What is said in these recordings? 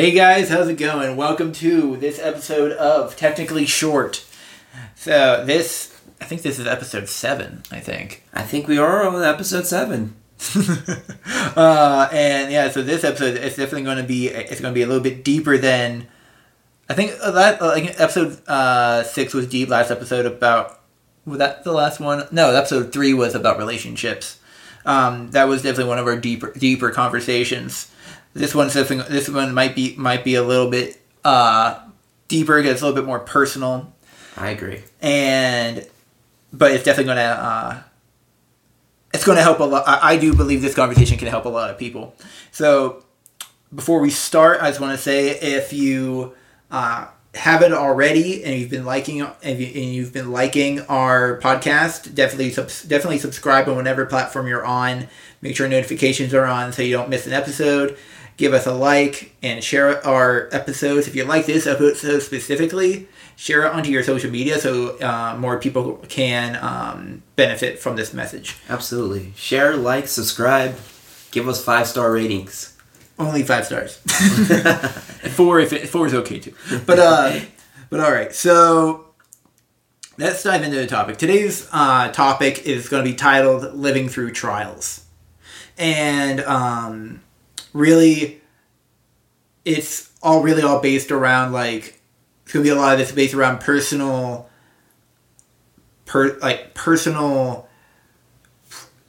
Hey guys, how's it going? Welcome to this episode of Technically Short. So I think this is episode 7, I think we are on episode 7. And yeah, so this episode is definitely going to be, it's going to be a little bit deeper than, I think episode 6 was deep, last episode about, was that the last one? No, episode 3 was about relationships. That was definitely one of our deeper conversations. This one might be a little bit deeper, because it's a little bit more personal. I agree. But it's definitely going to it's going to help a lot. I do believe this conversation can help a lot of people. So before we start, I just want to say, if you haven't already and you've been liking our podcast, definitely subscribe on whatever platform you're on. Make sure notifications are on so you don't miss an episode. Give us a like and share our episodes. If you like this episode specifically, share it onto your social media so more people can benefit from this message. Absolutely. Share, like, subscribe. Give us 5-star ratings. Only 5 stars. 4 is okay too. But all right. So let's dive into the topic. Today's topic is going to be titled "Living Through Trials," and really, it's all based around, like, it's going to be a lot of this based around personal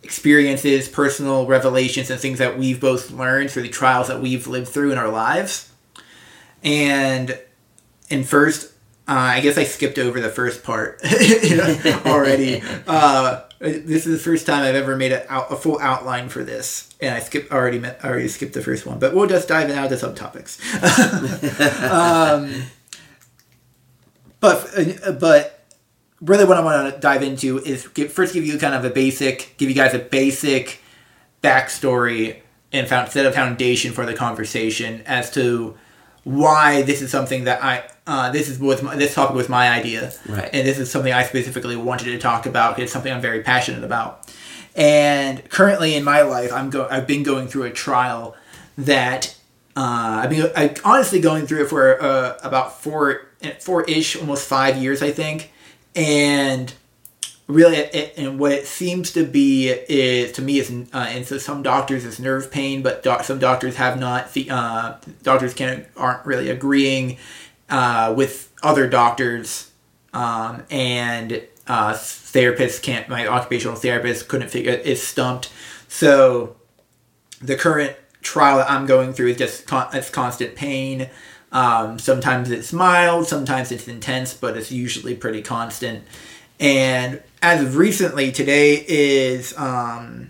experiences, personal revelations, and things that we've both learned through the trials that we've lived through in our lives. And first, I guess I skipped over the first part already. This is the first time I've ever made a full outline for this, and I already skipped the first one. But we'll just dive into subtopics. But really, what I want to dive into is give you guys a basic backstory and set a foundation for the conversation as to why this is something that this topic was my idea, right? And this is something I specifically wanted to talk about. It's something I'm very passionate about, and currently in my life, I've been going through a trial that I'm honestly going through it for about four-ish, almost 5 years, I think. And really, and what it seems to be is, to me, is and so some doctors, it's nerve pain, but some doctors have not. Doctors aren't really agreeing with other doctors, and therapists can't. My occupational therapist couldn't figure it. Is stumped. So the current trial that I'm going through is just it's constant pain. Sometimes it's mild, sometimes it's intense, but it's usually pretty constant. And as of recently, today is August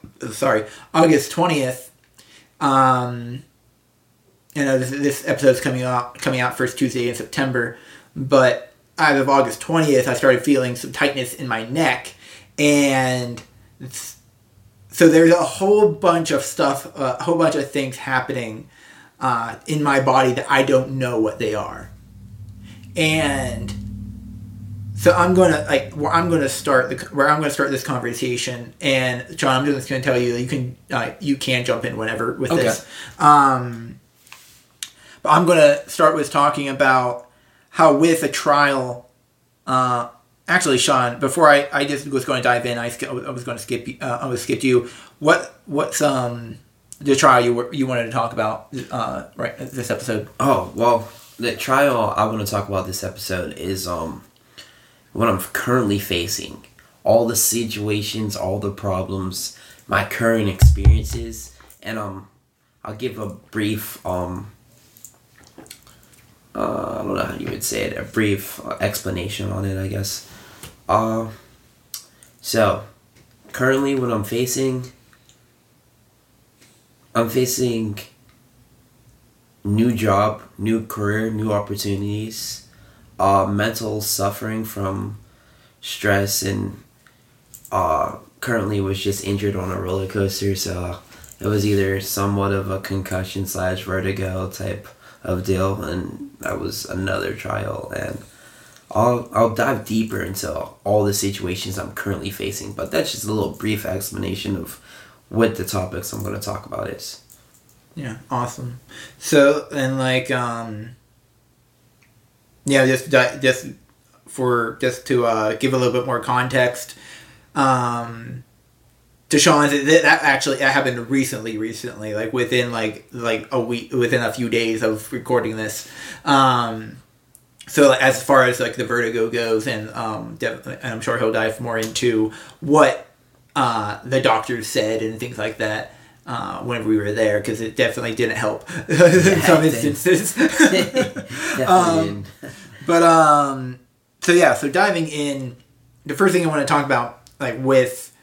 20th. You know, this episode's coming out first Tuesday in September, but as of August 20th, I started feeling some tightness in my neck, and so there's a whole bunch of stuff, a whole bunch of things happening in my body that I don't know what they are. And so I'm going to start this conversation. And John, I'm just going to tell you that you can jump in whenever with this. But I'm going to start with talking about how with a trial, actually, Sean, before I just was going to dive in, I skipped you. What's the trial you wanted to talk about right this episode? Oh, well, the trial I want to talk about this episode is what I'm currently facing. All the situations, all the problems, my current experiences, and I'll give a brief I don't know how you would say it, a brief explanation on it, I guess. So currently what I'm facing new job, new career, new opportunities, mental suffering from stress, and currently was just injured on a roller coaster, so it was either somewhat of a concussion / vertigo type of deal, and that was another trial. And I'll dive deeper into all the situations I'm currently facing, but that's just a little brief explanation of what the topics I'm going to talk about is. Yeah, awesome. So, and like, yeah, just to give a little bit more context, to Sean's, that happened recently, like within like a week, within a few days of recording this. So as far as like the vertigo goes, and I'm sure he'll dive more into what the doctors said and things like that whenever we were there, because it definitely didn't help in some instances. Definitely didn't. But so diving in, the first thing I want to talk about, like with,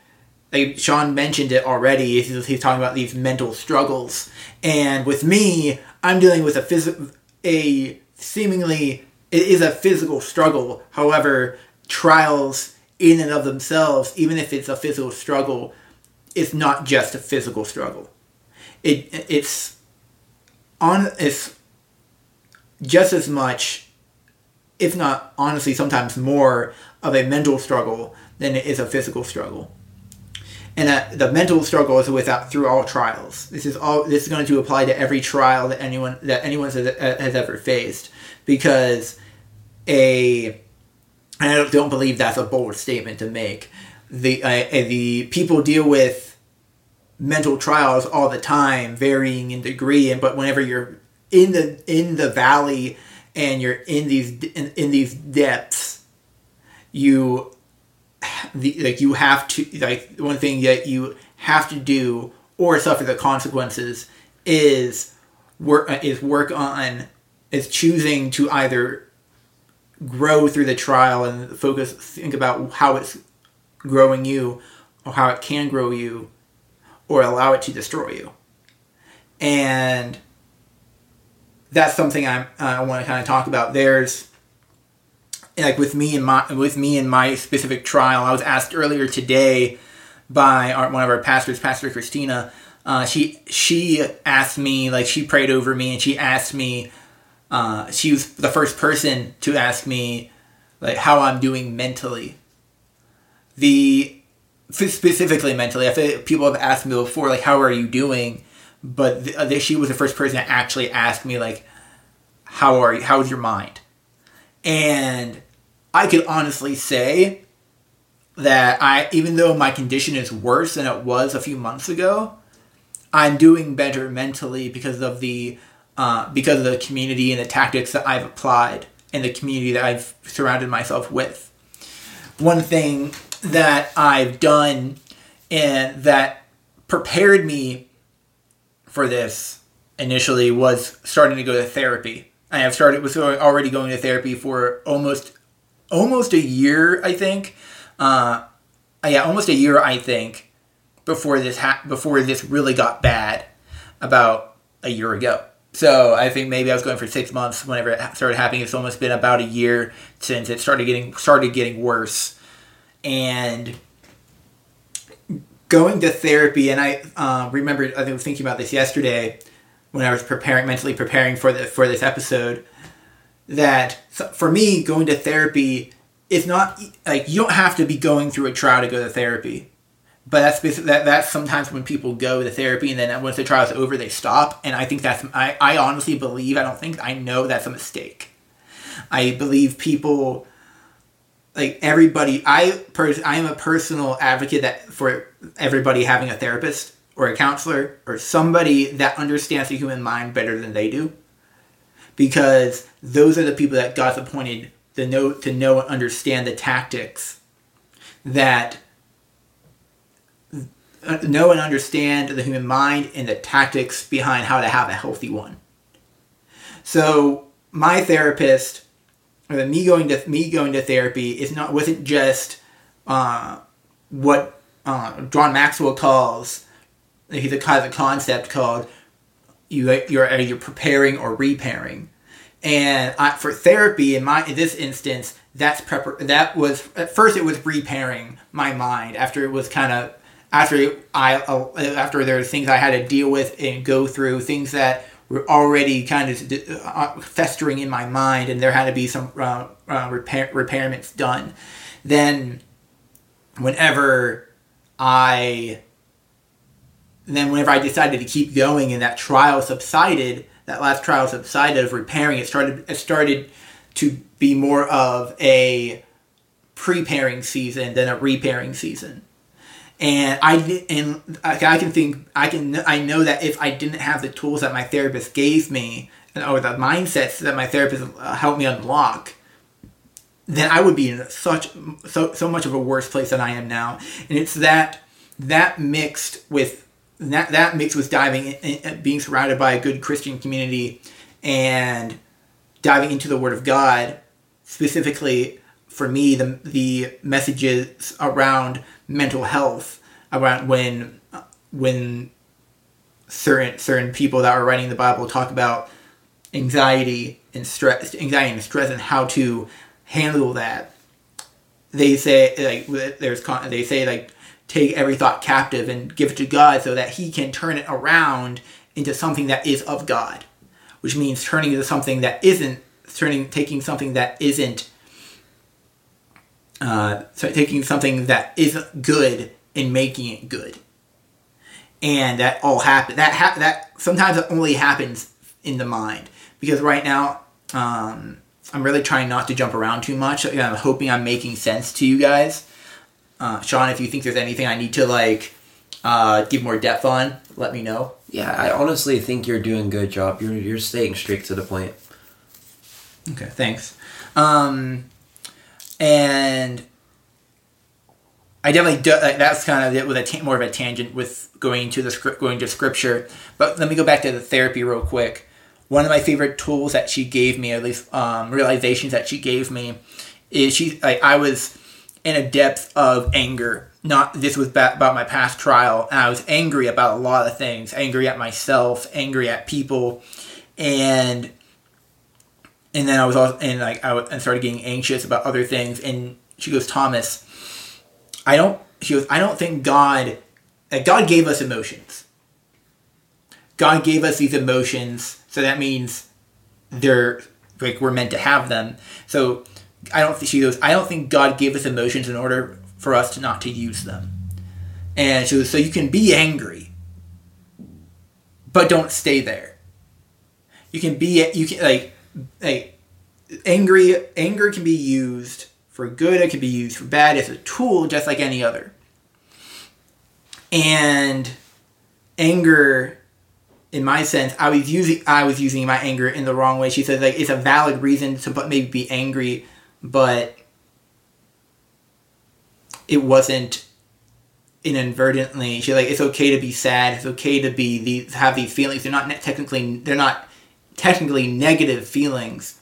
like Sean mentioned it already, he's talking about these mental struggles, and with me, I'm dealing with a physical struggle. However, trials in and of themselves, even if it's a physical struggle, it's not just a physical struggle. It's just as much, if not honestly sometimes more, of a mental struggle than it is a physical struggle. And the mental struggle is through all trials. This is going to apply to every trial that anyone has ever faced, because and I don't believe that's a bold statement to make. The people deal with mental trials all the time, varying in degree. But whenever you're in the valley and you're in these depths, you have to, like, one thing that you have to do or suffer the consequences is choosing to either grow through the trial and think about how it's growing you or how it can grow you, or allow it to destroy you. And that's something I want to kind of talk about. There's, like, with me and my specific trial, I was asked earlier today by one of our pastors, Pastor Christina. She asked me, like, she prayed over me, and she asked me, she was the first person to ask me, like, how I'm doing mentally. Specifically mentally, I feel like people have asked me before, like, how are you doing? But she was the first person to actually ask me, like, how are you? How's your mind? And I could honestly say that even though my condition is worse than it was a few months ago, I'm doing better mentally because of the community and the tactics that I've applied and the community that I've surrounded myself with. One thing that I've done and that prepared me for this initially was starting to go to therapy. I have already going to therapy for almost a year, I think. Almost a year, I think, before this really got bad about a year ago. So I think maybe I was going for 6 months whenever it started happening. It's almost been about a year since it started getting worse. And going to therapy, and I remembered, I was thinking about this yesterday when I was mentally preparing for this episode, that for me, going to therapy is not, like, you don't have to be going through a trial to go to therapy. But that's sometimes when people go to therapy, and then once the trial's over, they stop. And I think I honestly believe, I know that's a mistake. I believe people, like everybody, I am a personal advocate for everybody having a therapist or a counselor or somebody that understands the human mind better than they do. Because those are the people that God's appointed to know and understand the tactics that... know and understand the human mind and the tactics behind how to have a healthy one. So my therapist, or me going to therapy, wasn't just what John Maxwell calls, has a concept called you're either preparing or repairing. And for therapy, in this instance, that was at first it was repairing my mind after it was kind of. After there were things I had to deal with and go through, things that were already kind of festering in my mind, and there had to be some repairments done. Then, whenever I And then whenever I decided to keep going and that trial subsided, that last trial subsided of repairing, it started to be more of a preparing season than a repairing season. And I know that if I didn't have the tools that my therapist gave me, or the mindsets that my therapist helped me unlock, then I would be in so much of a worse place than I am now. And it's that mixed with diving in, being surrounded by a good Christian community, and diving into the Word of God, specifically for me, the messages around mental health, around when certain people that are writing the Bible talk about anxiety and stress, and how to handle that. They say take every thought captive and give it to God so that he can turn it around into something that is of God, which means taking something that isn't good and making it good. And that all happens. That sometimes it only happens in the mind, because right now I'm really trying not to jump around too much. I'm hoping I'm making sense to you guys. Sean, if you think there's anything I need to give more depth on, let me know. Yeah, I honestly think you're doing a good job. You're staying straight to the point. Okay, thanks. And I definitely do, that's kind of it with more of a tangent with going to scripture. But let me go back to the therapy real quick. One of my favorite tools that she gave me, or at least realizations that she gave me, is I was in a depth of anger. This was about my past trial, and I was angry about a lot of things. Angry at myself, angry at people, and then I was also, and like I started getting anxious about other things. And she goes, Thomas, I don't think God gave us emotions. God gave us these emotions, so that means we're meant to have them. So I don't think God gave us emotions in order for us not to use them. And she goes, so you can be angry, but don't stay there. Anger can be used for good. It can be used for bad. It's a tool just like any other. And anger, in my sense, I was using my anger in the wrong way. She says, it's a valid reason to maybe be angry, but it wasn't inadvertently. She's like, it's okay to be sad. It's okay to have these feelings. They're not technically negative feelings.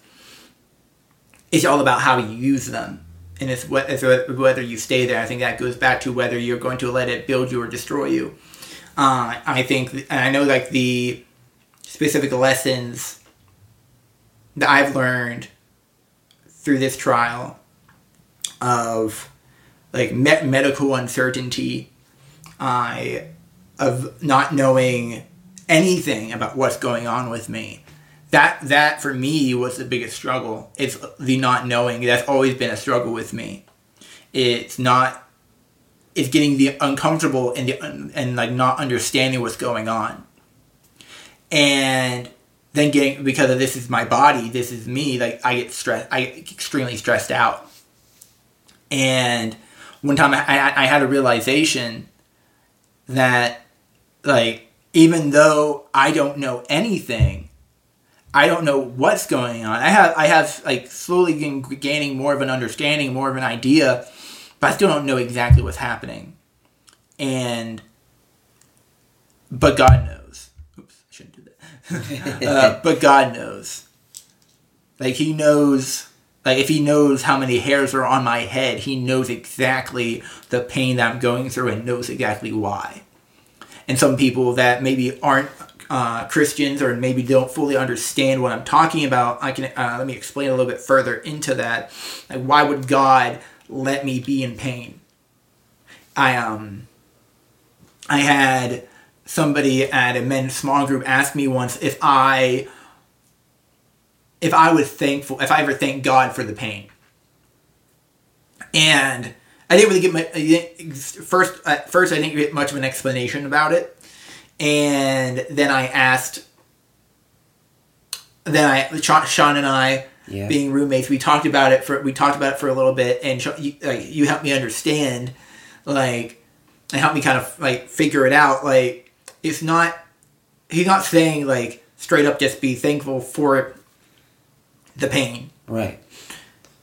It's all about how you use them, and it's whether you stay there. I think that goes back to whether you're going to let it build you or destroy you. I know the specific lessons that I've learned through this trial of medical uncertainty, of not knowing anything about what's going on with me. That for me was the biggest struggle. It's the not knowing. That's always been a struggle with me. It's getting the uncomfortable and not understanding what's going on. And then because of this is my body, this is me, I get extremely stressed out. And one time I had a realization that even though I don't know anything, I don't know what's going on. I have slowly gaining more of an understanding, more of an idea, but I still don't know exactly what's happening. But God knows. Oops, I shouldn't do that. But God knows. He knows. If he knows how many hairs are on my head, he knows exactly the pain that I'm going through and knows exactly why. And some people that maybe aren't Christians or maybe don't fully understand what I'm talking about, I can let me explain a little bit further into that. Why would God let me be in pain? I had somebody at a men's small group ask me once if I ever thanked God for the pain. And I didn't really get much of an explanation about it. And then I asked, Sean and I, yeah, being roommates, we talked about it for a little bit, and you helped me understand, like, and helped me kind of like figure it out. Like, it's not, he's not saying like straight up just be thankful for the pain. Right.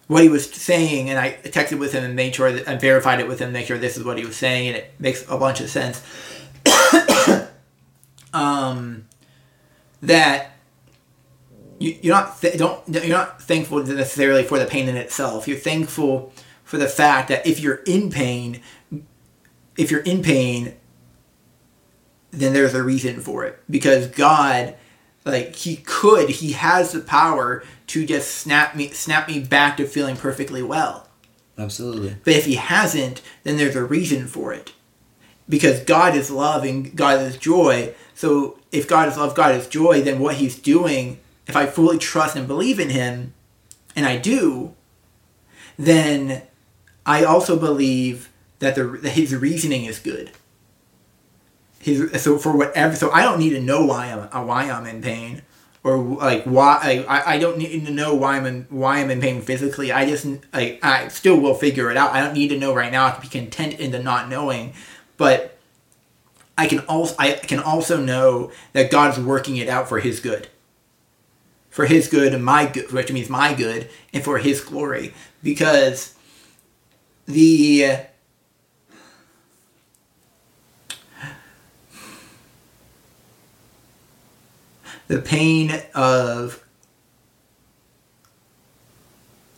What he was saying, and I texted with him and made sure that I verified it with him, make sure this is what he was saying, and it makes a bunch of sense. That you're not thankful necessarily for the pain in itself. You're thankful for the fact that if you're in pain, then there's a reason for it, because God, like, he has the power to just snap me back to feeling perfectly well. Absolutely. But if he hasn't, then there's a reason for it. Because God is love and God is joy. So if God is love, God is joy, then what he's doing, if I fully trust and believe in him, and I do, then I also believe that his reasoning is good. So I don't need to know why I'm in pain, or like why I don't need to know why I'm in pain physically. I just I still will figure it out. I don't need to know right now. I can be content in the not knowing. But I can also know that God's working it out for his good. For his good and my good, which means my good, and for his glory. Because the pain of,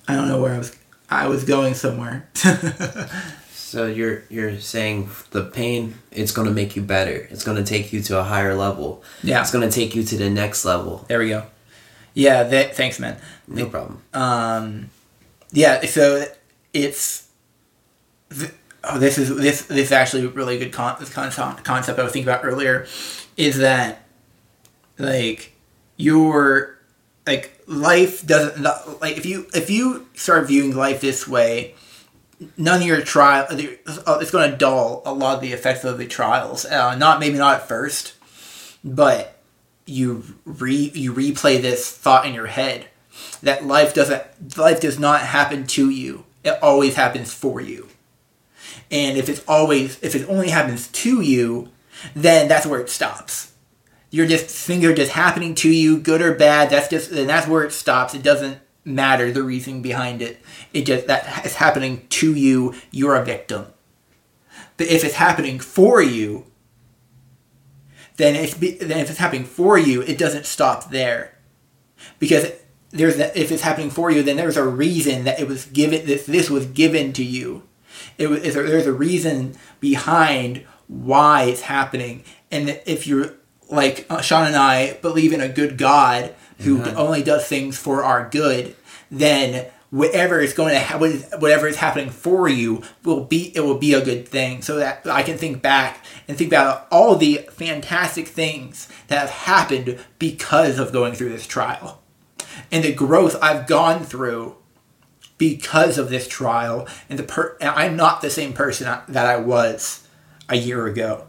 I don't know where I was going somewhere. So you're saying the pain, it's going to make you better. It's going to take you to a higher level. Yeah. It's going to take you to the next level. There we go. Yeah, thanks, man. No problem. Yeah, so it's... This is actually a really good concept I was thinking about earlier, is that, like, your... Like, life doesn't... Like, if you start viewing life this way... None of your trial, it's going to dull a lot of the effects of the trials. Not at first, but you replay this thought in your head that life does not happen to you. It always happens for you. And if it only happens to you, then that's where it stops. You're just just happening to you, good or bad. That's where it stops. It doesn't matter the reason behind it. It just, that is happening to you. You're a victim. But if it's happening for you, then if it's happening for you, it doesn't stop there, because if it's happening for you, then there's a reason that it was given. This was given to you. There's a reason behind why it's happening. And if you're like Sean and I believe in a good God who only does things for our good, then whatever is happening for you will be a good thing. So that I can think back and think about all the fantastic things that have happened because of going through this trial, and the growth I've gone through because of this trial. And I'm not the same person that I was a year ago.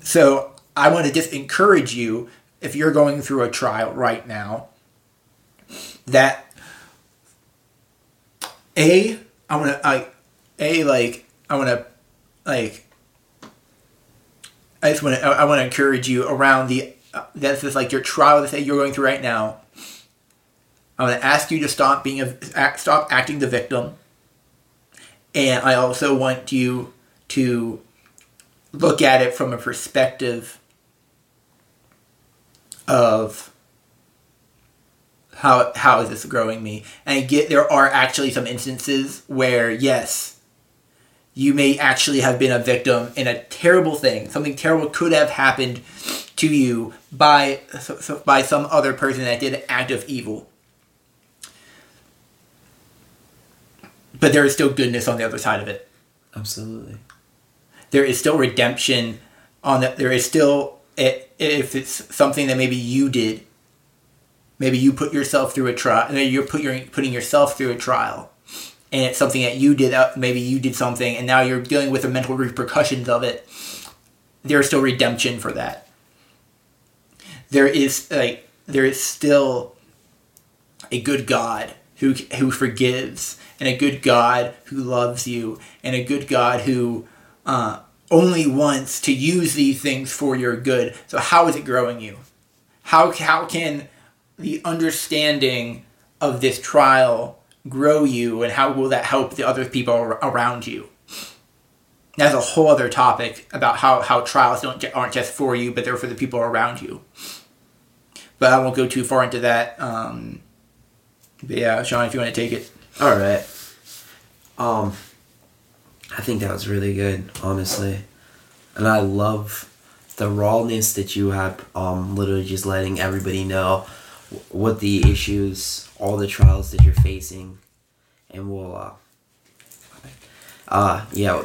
So I want to just encourage you, if you're going through a trial right now, that I want to encourage you around that's just like your trial that you're going through right now. I want to ask you to stop acting the victim, and I also want you to look at it from a perspective of how is this growing me? And there are actually some instances where, yes, you may actually have been a victim in a terrible thing. Something terrible could have happened to you by some other person that did an act of evil. But there is still goodness on the other side of it. Absolutely. There is still redemption on that. There is still, if it's something that maybe you did, maybe you put yourself through a trial. Maybe you're putting yourself through a trial, and it's something that you did. Maybe you did something, and now you're dealing with the mental repercussions of it. there's still redemption for that. There is still a good God who forgives, and a good God who loves you, and a good God who only wants to use these things for your good. So how is it growing you? How can the understanding of this trial grow you, and how will that help the other people around you? That's a whole other topic about how trials aren't just for you, but they're for the people around you. But I won't go too far into that. But yeah, Sean, if you want to take it. All right. I think that was really good, honestly. And I love the rawness that you had, literally just letting everybody know what the issues, all the trials that you're facing, and we'll, yeah,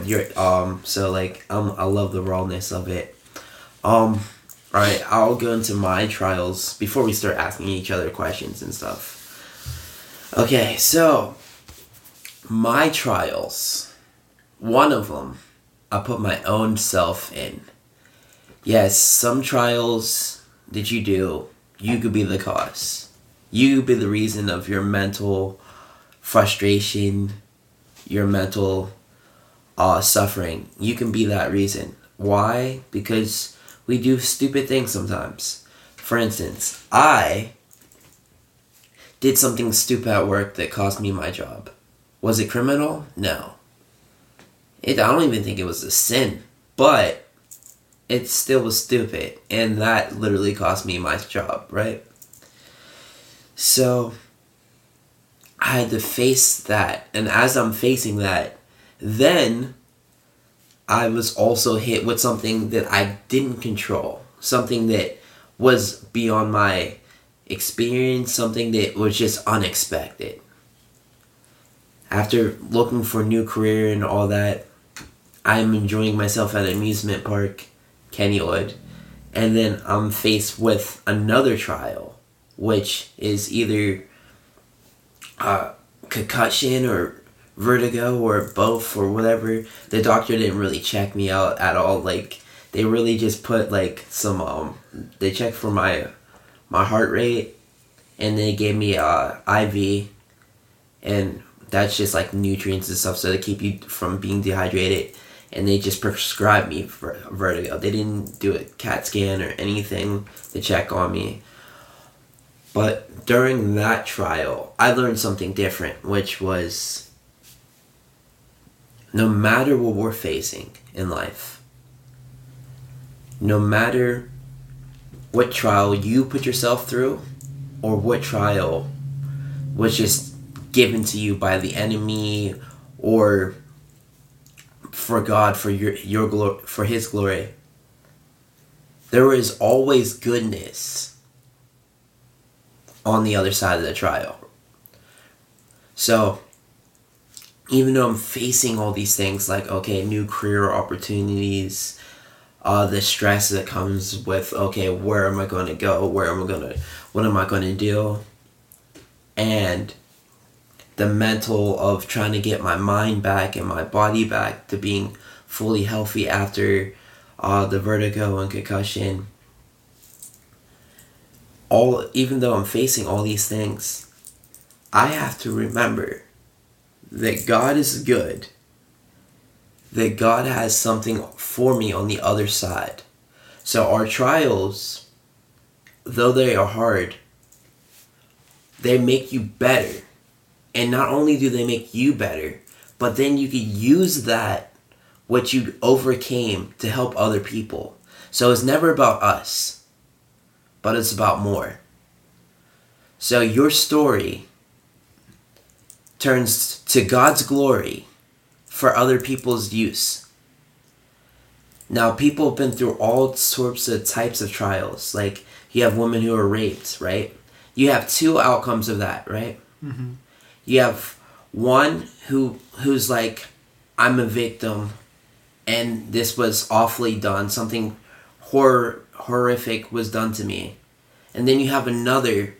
so, like, I love the rawness of it. All right, I'll go into my trials before we start asking each other questions and stuff. Okay, so, my trials, one of them, I put my own self in. Yes, some trials that you do, you could be the cause. You could be the reason of your mental frustration, your mental suffering. You can be that reason. Why? Because we do stupid things sometimes. For instance, I did something stupid at work that cost me my job. Was it criminal? No. I don't even think it was a sin, but it still was stupid, and that literally cost me my job, right? So I had to face that, and as I'm facing that, then I was also hit with something that I didn't control, something that was beyond my experience, something that was just unexpected. After looking for a new career and all that, I'm enjoying myself at an amusement park, Kennywood, and then I'm faced with another trial, which is either concussion or vertigo or both or whatever. The doctor didn't really check me out at all. Like, they really just put, like, some, they checked for my heart rate, and they gave me IV, and that's just, like, nutrients and stuff, so they keep you from being dehydrated. And they just prescribed me for vertigo. They didn't do a CAT scan or anything to check on me. But during that trial, I learned something different, which was no matter what we're facing in life, no matter what trial you put yourself through or what trial was just given to you by the enemy or for God, for your glory, for His glory, there is always goodness on the other side of the trial. So, even though I'm facing all these things, like, okay, new career opportunities, the stress that comes with, okay, where am I going to go? What am I going to do? And the mental of trying to get my mind back and my body back to being fully healthy after the vertigo and concussion. Even though I'm facing all these things, I have to remember that God is good, that God has something for me on the other side. So our trials, though they are hard, they make you better. And not only do they make you better, but then you can use that, what you overcame, to help other people. So it's never about us, but it's about more. So your story turns to God's glory for other people's use. Now, people have been through all sorts of types of trials. Like, you have women who are raped, right? You have two outcomes of that, right? Mm-hmm. You have one who's like, I'm a victim, and this was awfully done. Something horrific was done to me. And then you have another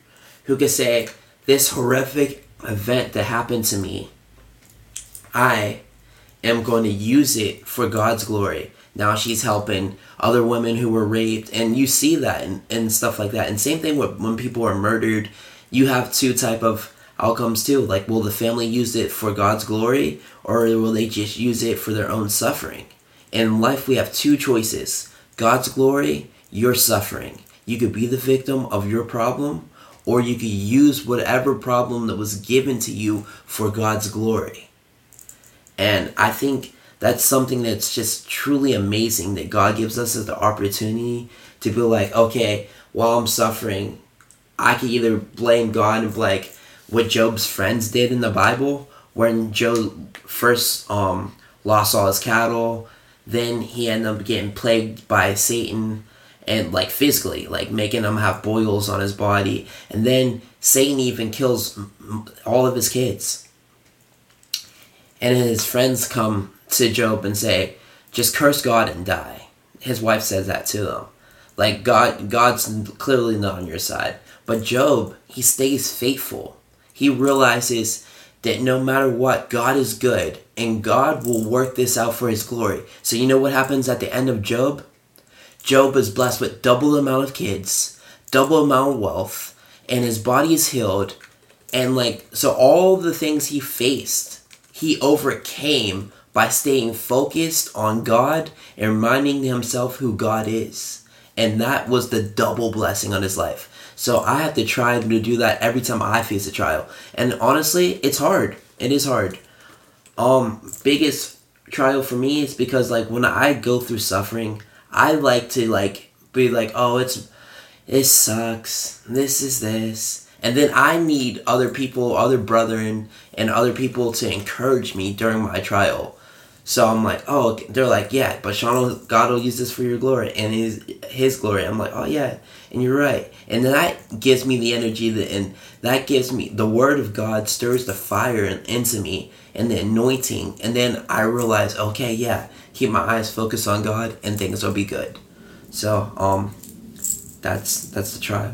who could say, this horrific event that happened to me, I am going to use it for God's glory. Now she's helping other women who were raped. And you see that and stuff like that. And same thing with when people are murdered. You have two type of outcomes too. Like, will the family use it for God's glory, or will they just use it for their own suffering? In life, we have two choices. God's glory, your suffering. You could be the victim of your problem, or you could use whatever problem that was given to you for God's glory. And I think that's something that's just truly amazing, that God gives us the opportunity to be like, okay, while I'm suffering, I can either blame God of like what Job's friends did in the Bible, when Job first lost all his cattle, then he ended up getting plagued by Satan, and like physically, like making him have boils on his body, and then Satan even kills all of his kids. And then his friends come to Job and say, just curse God and die. His wife says that to him. Like, God's clearly not on your side. But Job, he stays faithful. He realizes that no matter what, God is good, and God will work this out for his glory. So you know what happens at the end of Job? Job is blessed with double amount of kids, double amount of wealth, and his body is healed. And like, so all the things he faced, he overcame by staying focused on God and reminding himself who God is. And that was the double blessing on his life. So I have to try to do that every time I face a trial. And honestly, it's hard. It is hard. Biggest trial for me is because like when I go through suffering, I like to like be like, oh, it sucks. This is this. And then I need other people, other brethren, and other people to encourage me during my trial. So I'm like, oh, they're like, yeah, but Sean, God will use this for your glory and his glory. I'm like, oh, yeah, and you're right. And that gives me the energy, and that gives me the word of God, stirs the fire into me and the anointing. And then I realize, okay, yeah, keep my eyes focused on God and things will be good. So that's the trial.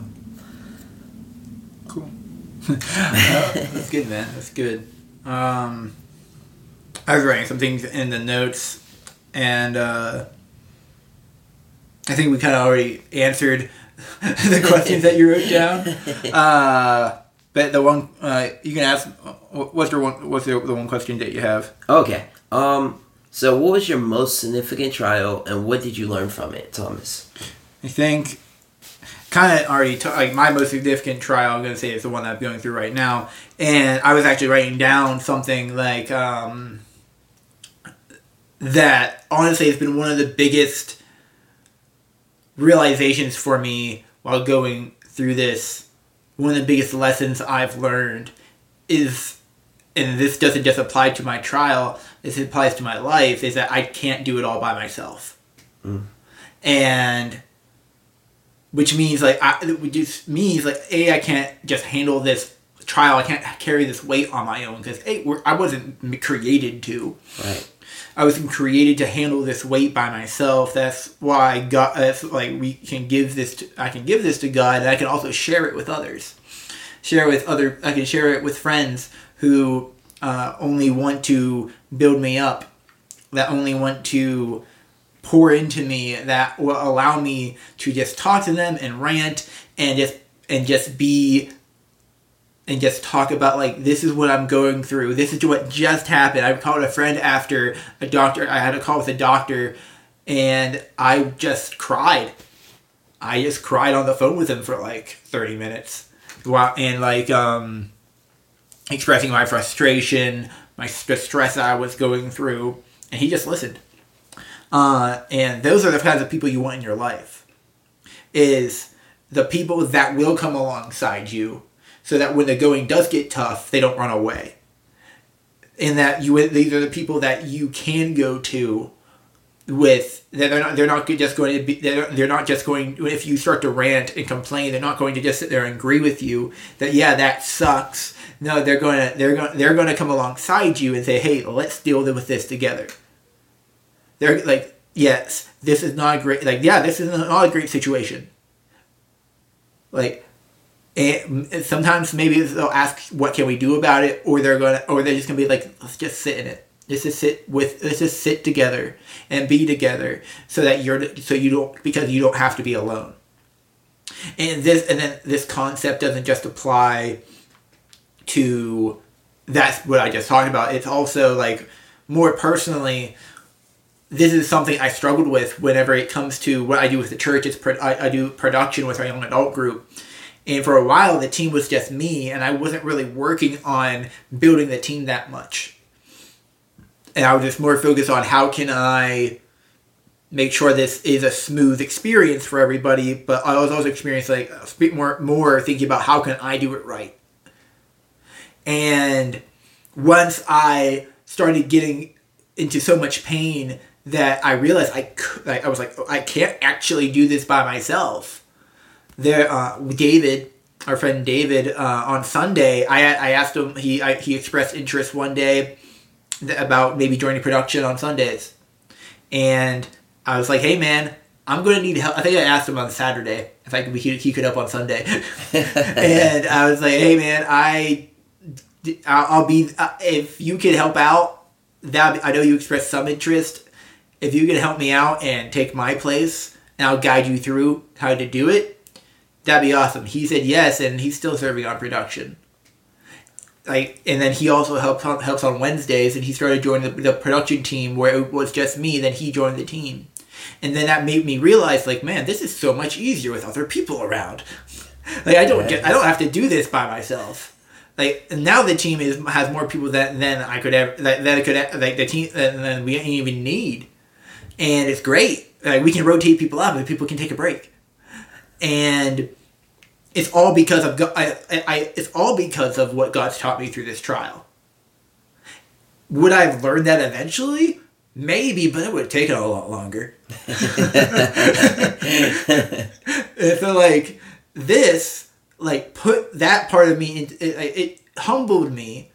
Cool. That's good, man. That's good. I was writing some things in the notes, and I think we kind of already answered the questions that you wrote down. But the one you can ask, what's the one question that you have? Okay. So what was your most significant trial, and what did you learn from it, Thomas? I think kind of already like my most significant trial. I'm gonna say is the one that I'm going through right now, and I was actually writing down something like. That honestly has been one of the biggest realizations for me while going through this. One of the biggest lessons I've learned is, and this doesn't just apply to my trial, this applies to my life, is that I can't do it all by myself. Mm. And which means like I can't just handle this trial. I can't carry this weight on my own because I wasn't created to. Right. I was created to handle this weight by myself. That's why God. That's like we can give this. I can give this to God, and I can also share it with others. I can share it with friends who only want to build me up, that only want to pour into me, that will allow me to just talk to them and rant and just talk about, like, this is what I'm going through. This is what just happened. I called a friend after a doctor. I had a call with a doctor, and I just cried. On the phone with him for, like, 30 minutes. And, like, expressing my frustration, the stress that I was going through. And he just listened. And those are the kinds of people you want in your life. Is the people that will come alongside you, so that when the going does get tough, they don't run away. And that these are the people that you can go to with. If you start to rant and complain, they're not going to just sit there and agree with you. That yeah, that sucks. No, they're going to come alongside you and say, hey, let's deal with this together. They're like, yes, this is not a great situation. Like. And sometimes maybe they'll ask, what can we do about it? Or they're just going to be like, let's just sit in it. This is sit together and be together because you don't have to be alone. And then this concept doesn't just apply to that's what I just talked about. It's also like more personally. This is something I struggled with whenever it comes to what I do with the church. I do production with our young adult group. And for a while, the team was just me, and I wasn't really working on building the team that much. And I was just more focused on how can I make sure this is a smooth experience for everybody. But I was also more thinking about how can I do it right. And once I started getting into so much pain that I realized I can't actually do this by myself. There, our friend David, on Sunday, I asked him. He expressed interest one day about maybe joining production on Sundays, and I was like, "Hey, man, I'm gonna need help." I think I asked him on Saturday if he could help on Sunday, and I was like, "Hey, man, I'll be if you could help out. That I know you expressed some interest. If you could help me out and take my place, and I'll guide you through how to do it." That'd be awesome. He said yes, and he's still serving on production. And then he also helps on Wednesdays, and he started joining the production team where it was just me. Then he joined the team, and then that made me realize, man, this is so much easier with other people around. I don't have to do this by myself. And now the team has more people than I could ever the team than we even need, and it's great. We can rotate people up, and people can take a break. And it's all because of God, it's all because of what God's taught me through this trial. Would I have learned that eventually? Maybe, but it would have taken a lot longer. And so, this, put that part of me into it humbled me.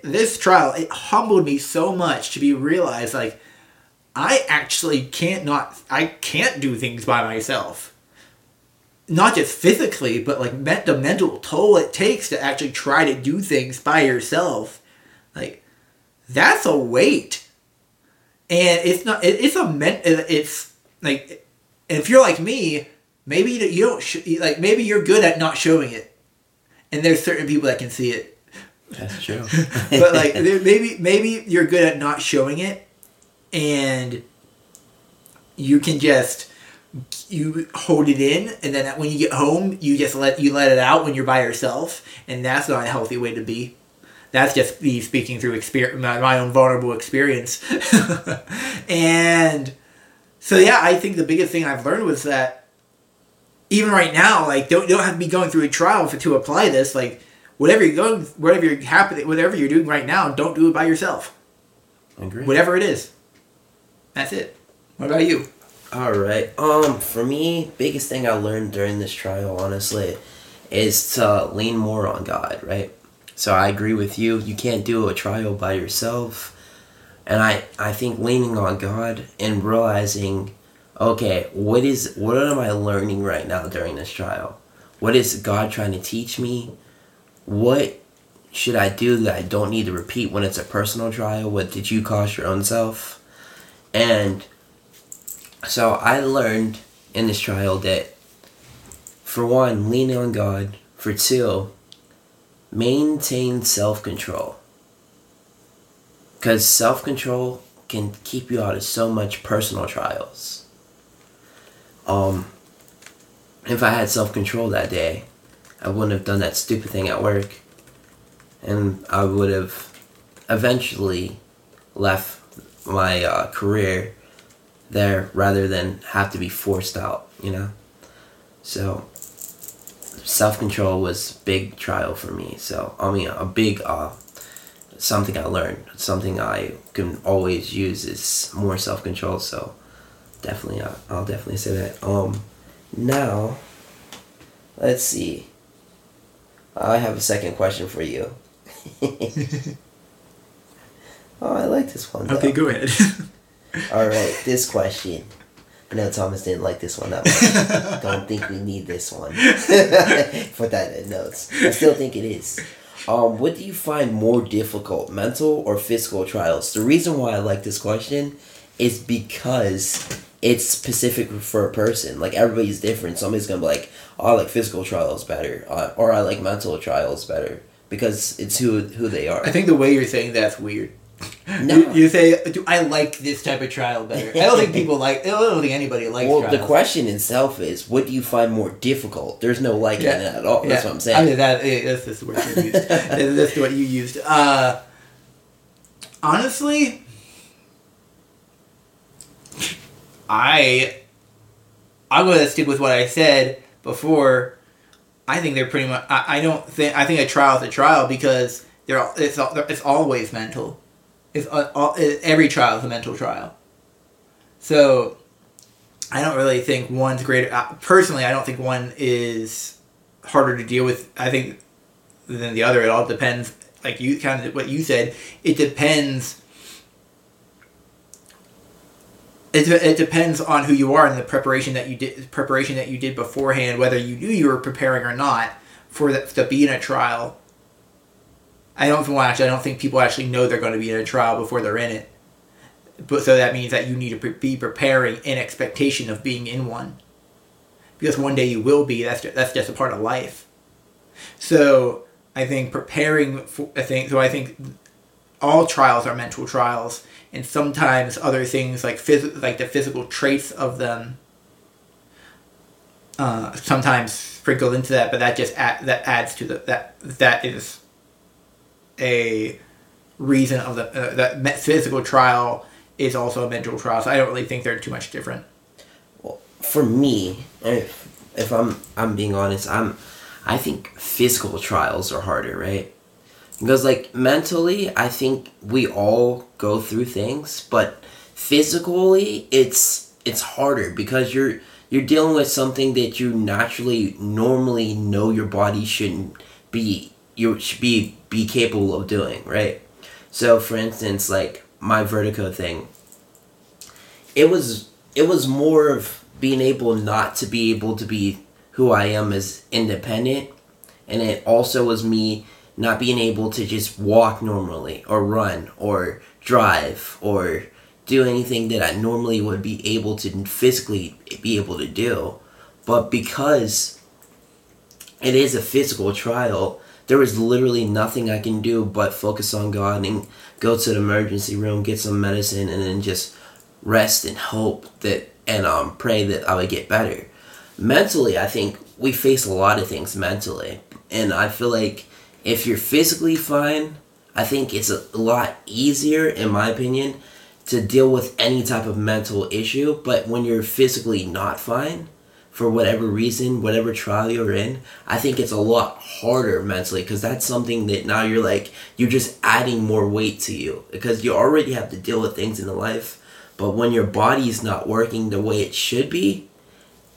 This trial, it humbled me so much to be realized, I actually can't do things by myself. Not just physically, but the mental toll it takes to actually try to do things by yourself. That's a weight. And and if you're like me, maybe you don't, maybe you're good at not showing it. And there's certain people that can see it. That's true. But maybe you're good at not showing it. And you can you hold it in, and then when you get home, you just let it out when you're by yourself, and that's not a healthy way to be. That's just me speaking through my own vulnerable experience. And so, yeah, I think the biggest thing I've learned was that even right now, don't have to be going through a trial to apply this. Whatever you're doing right now, don't do it by yourself. Agreed. Whatever it is. That's it. What about you? All right. For me, biggest thing I learned during this trial, honestly, is to lean more on God, right? So I agree with you. You can't do a trial by yourself. And I think leaning on God and realizing, okay, what am I learning right now during this trial? What is God trying to teach me? What should I do that I don't need to repeat when it's a personal trial? What did you cost your own self? And so I learned in this trial that, for one, lean on God. For two, maintain self-control. Because self-control can keep you out of so much personal trials. If I had self-control that day, I wouldn't have done that stupid thing at work. And I would have eventually left my career there rather than have to be forced out, so self-control was big trial for me. So a big something I learned, something I can always use is more self-control. So definitely I'll definitely say that. Now let's see, I have a second question for you. Oh, I like this one, though. Okay, go ahead. All right, this question. No, Thomas didn't like this one that much. Don't think we need this one. Put that in notes. I still think it is. What do you find more difficult, mental or physical trials? The reason why I like this question is because it's specific for a person. Like, everybody's different. Somebody's going to be like, oh, I like physical trials better, or I like mental trials better, because it's who they are. I think the way you're saying that's weird. No. You say, do I like this type of trial better? I don't think people like, I don't think anybody likes trials. Well, the question itself is, what do you find more difficult? There's no like in it at all. That's what I'm saying. I mean, that's just the word you used. That's what you used. Honestly, I'm going to stick with what I said before. I think they're pretty much, I think a trial is a trial because it's always mental. Every trial is a mental trial. So, I don't really think one's greater. Personally, I don't think one is harder to deal with, I think, than the other. It all depends, like you kind of what you said. It depends. It depends on who you are and the preparation that you did beforehand, whether you knew you were preparing or not for that to be in a trial. I don't think people actually know they're going to be in a trial before they're in it. But so that means that you need to be preparing in expectation of being in one, because one day you will be. That's just a part of life. So I think preparing for a thing. So I think all trials are mental trials, and sometimes other things like the physical traits of them, sometimes sprinkled into that. But that adds to that. A reason of the that physical trial is also a mental trial, so I don't really think they're too much different. Well, for me, if I'm being honest, I think physical trials are harder, right? Because like mentally, I think we all go through things, but physically, it's harder because you're dealing with something that you normally know your body shouldn't be. You should be capable of doing, right? So for instance, like my vertigo thing, it was more of being able not to be able to be who I am as independent, and it also was me not being able to just walk normally or run or drive or do anything that I normally would be able to physically be able to do. But because it is a physical trial, there was literally nothing I can do but focus on God and go to the emergency room, get some medicine, and then just rest and hope that and pray that I would get better. Mentally, I think we face a lot of things mentally, and I feel like if you're physically fine, I think it's a lot easier, in my opinion, to deal with any type of mental issue. But when you're physically not fine, for whatever reason, whatever trial you're in, I think it's a lot harder mentally, because that's something that now you're like, you're just adding more weight to you, because you already have to deal with things in the life. But when your body's not working the way it should be,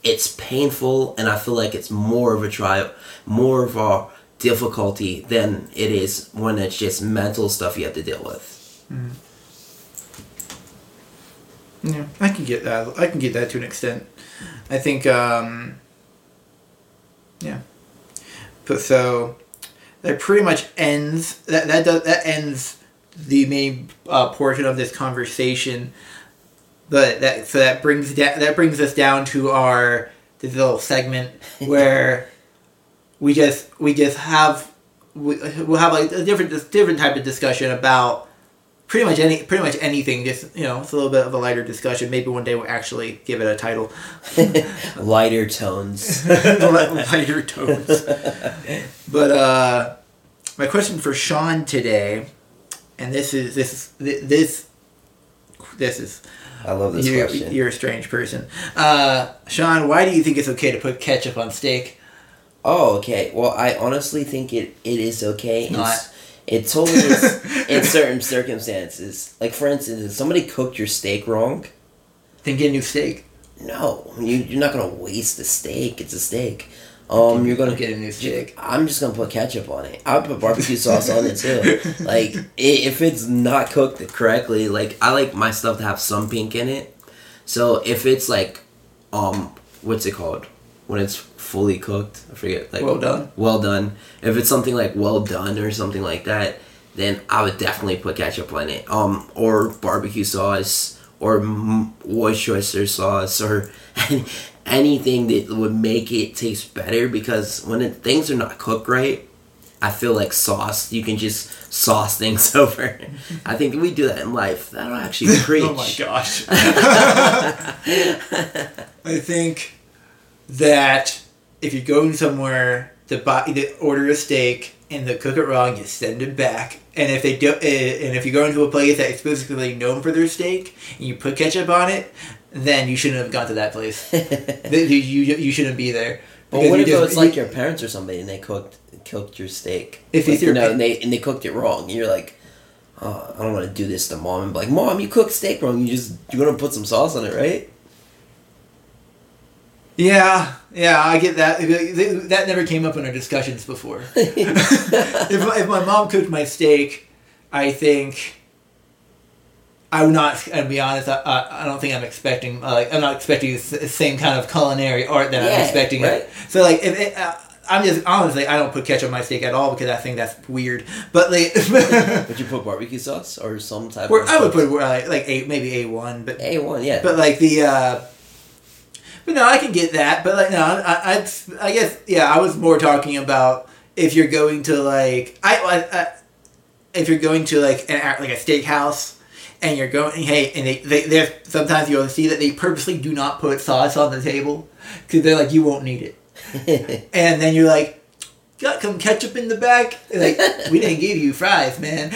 it's painful, and I feel like it's more of a trial, more of a difficulty than it is when it's just mental stuff you have to deal with. Mm. Yeah, I can get that. I can get that to an extent. I think, But so that pretty much ends that ends the main portion of this conversation. But that brings us down to our this little segment where we'll have like a different type of discussion about pretty much anything, just, you know, it's a little bit of a lighter discussion. Maybe one day we'll actually give it a title. Lighter tones. Lighter tones. But my question for Sean today, and this is I love this question. You're a strange person. Sean, why do you think it's okay to put ketchup on steak? Oh, okay. Well, I honestly think it is okay. It's not. It totally is in certain circumstances. Like, for instance, if somebody cooked your steak wrong, then get a new steak. No. You're not going to waste the steak. It's a steak. You're going to get a new steak. I'm just going to put ketchup on it. I'll put barbecue sauce on it, too. Like, if it's not cooked correctly, like, I like my stuff to have some pink in it. So, if it's, like, what's it called? when it's fully cooked, I forget, like well done. If it's something like well done or something like that, then I would definitely put ketchup on it, or barbecue sauce, or Worcestershire sauce, or anything that would make it taste better. Because when things are not cooked right, I feel like sauce, you can just sauce things over. I think we do that in life. That'll actually preach. Oh my gosh. I think that if you're going somewhere to order a steak and they cook it wrong, you send it back. And if they do, and if you go into a place that is specifically known for their steak and you put ketchup on it, then you shouldn't have gone to that place. You shouldn't be there. Well, what if it was like your parents or somebody, and they cooked your steak? If it's your and they cooked it wrong, and you're like, oh, I don't want to do this to mom. And be like, mom, you cooked steak wrong. You're gonna put some sauce on it, right? Yeah, I get that. That never came up in our discussions before. If my mom cooked my steak, I think I would not. I'll be honest. I don't think I'm expecting. I'm not expecting the same kind of culinary art that I'm expecting. Right? So I'm just honestly, I don't put ketchup on my steak at all because I think that's weird. But would you put barbecue sauce or some type? I would put maybe A1. Yeah. But but no, I can get that. But I guess I was more talking about if you're going to if you're going to a steakhouse. And you're going, and they sometimes you'll see that they purposely do not put sauce on the table because they're like, you won't need it. And then you're like, got some ketchup in the back? And we didn't give you fries, man.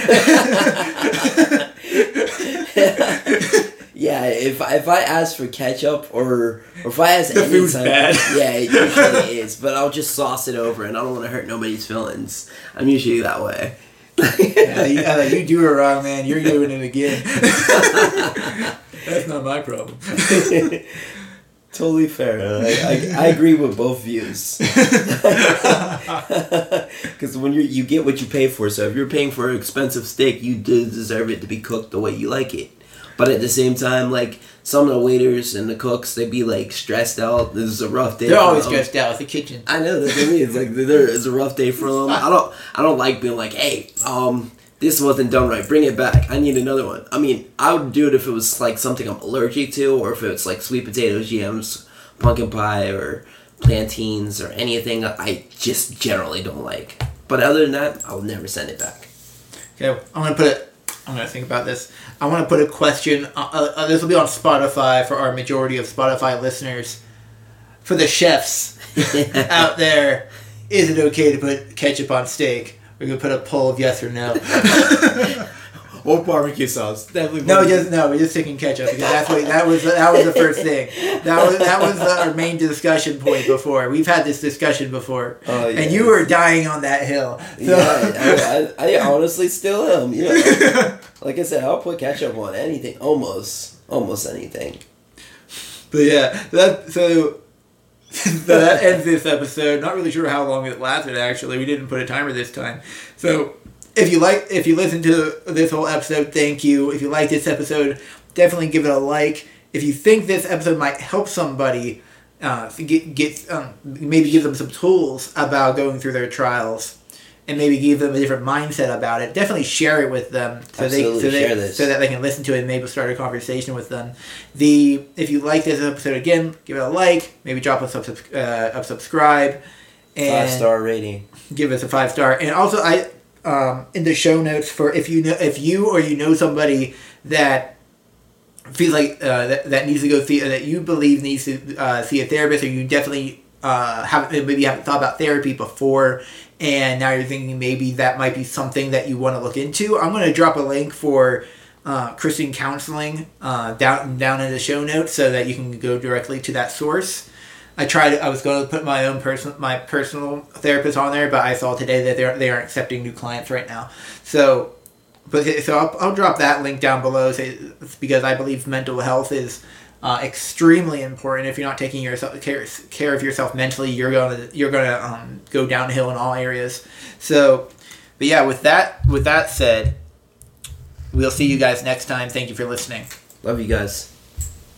Yeah, if I ask for ketchup or if I ask the food's bad. Yeah, it usually is. But I'll just sauce it over, and I don't want to hurt nobody's feelings. I'm usually that way. You do it wrong, man. You're doing it again. That's not my problem. Totally fair. I agree with both views. Because when you get what you pay for, so if you're paying for an expensive steak, you do deserve it to be cooked the way you like it. But at the same time, some of the waiters and the cooks, they'd be stressed out. This is a rough day. They're always stressed out at the kitchen. I know, that's what I mean. It's it's a rough day for them. I don't like being hey, this wasn't done right. Bring it back. I need another one. I mean, I would do it if it was something I'm allergic to, or if it's sweet potatoes, yams, pumpkin pie, or plantains, or anything I just generally don't like. But other than that, I'll never send it back. Okay, I'm going to think about this. I want to put a question. This will be on Spotify for our majority of Spotify listeners. For the chefs out there, is it okay to put ketchup on steak? We're going to put a poll of yes or no. Or barbecue sauce. Definitely. We're just taking ketchup because that was the first thing. That was our main discussion point before. We've had this discussion before, and you were dying on that hill. So. Yeah, I honestly still am. You know, like I said, I'll put ketchup on anything, almost anything. But yeah, so that ends this episode. Not really sure how long it lasted. Actually, we didn't put a timer this time, so. If you listen to this whole episode, thank you. If you like this episode, definitely give it a like. If you think this episode might help somebody, maybe give them some tools about going through their trials, and maybe give them a different mindset about it. Definitely share it with them so that they can listen to it and maybe start a conversation with them. If you like this episode again, give it a like. Maybe drop us a subscribe. 5-star rating. Give us a 5-star, and also I. In the show notes for if you know somebody that feels that needs to go see, or that you believe needs to see a therapist, or you definitely haven't thought about therapy before, and now you're thinking maybe that might be something that you want to look into. I'm going to drop a link for Christian counseling down in the show notes so that you can go directly to that source. I was going to put my own personal therapist on there, but I saw today that they aren't accepting new clients right now. So I'll drop that link down below, because I believe mental health is extremely important. If you're not taking care of yourself mentally, you're gonna go downhill in all areas. So, but yeah, with that said, we'll see you guys next time. Thank you for listening. Love you guys.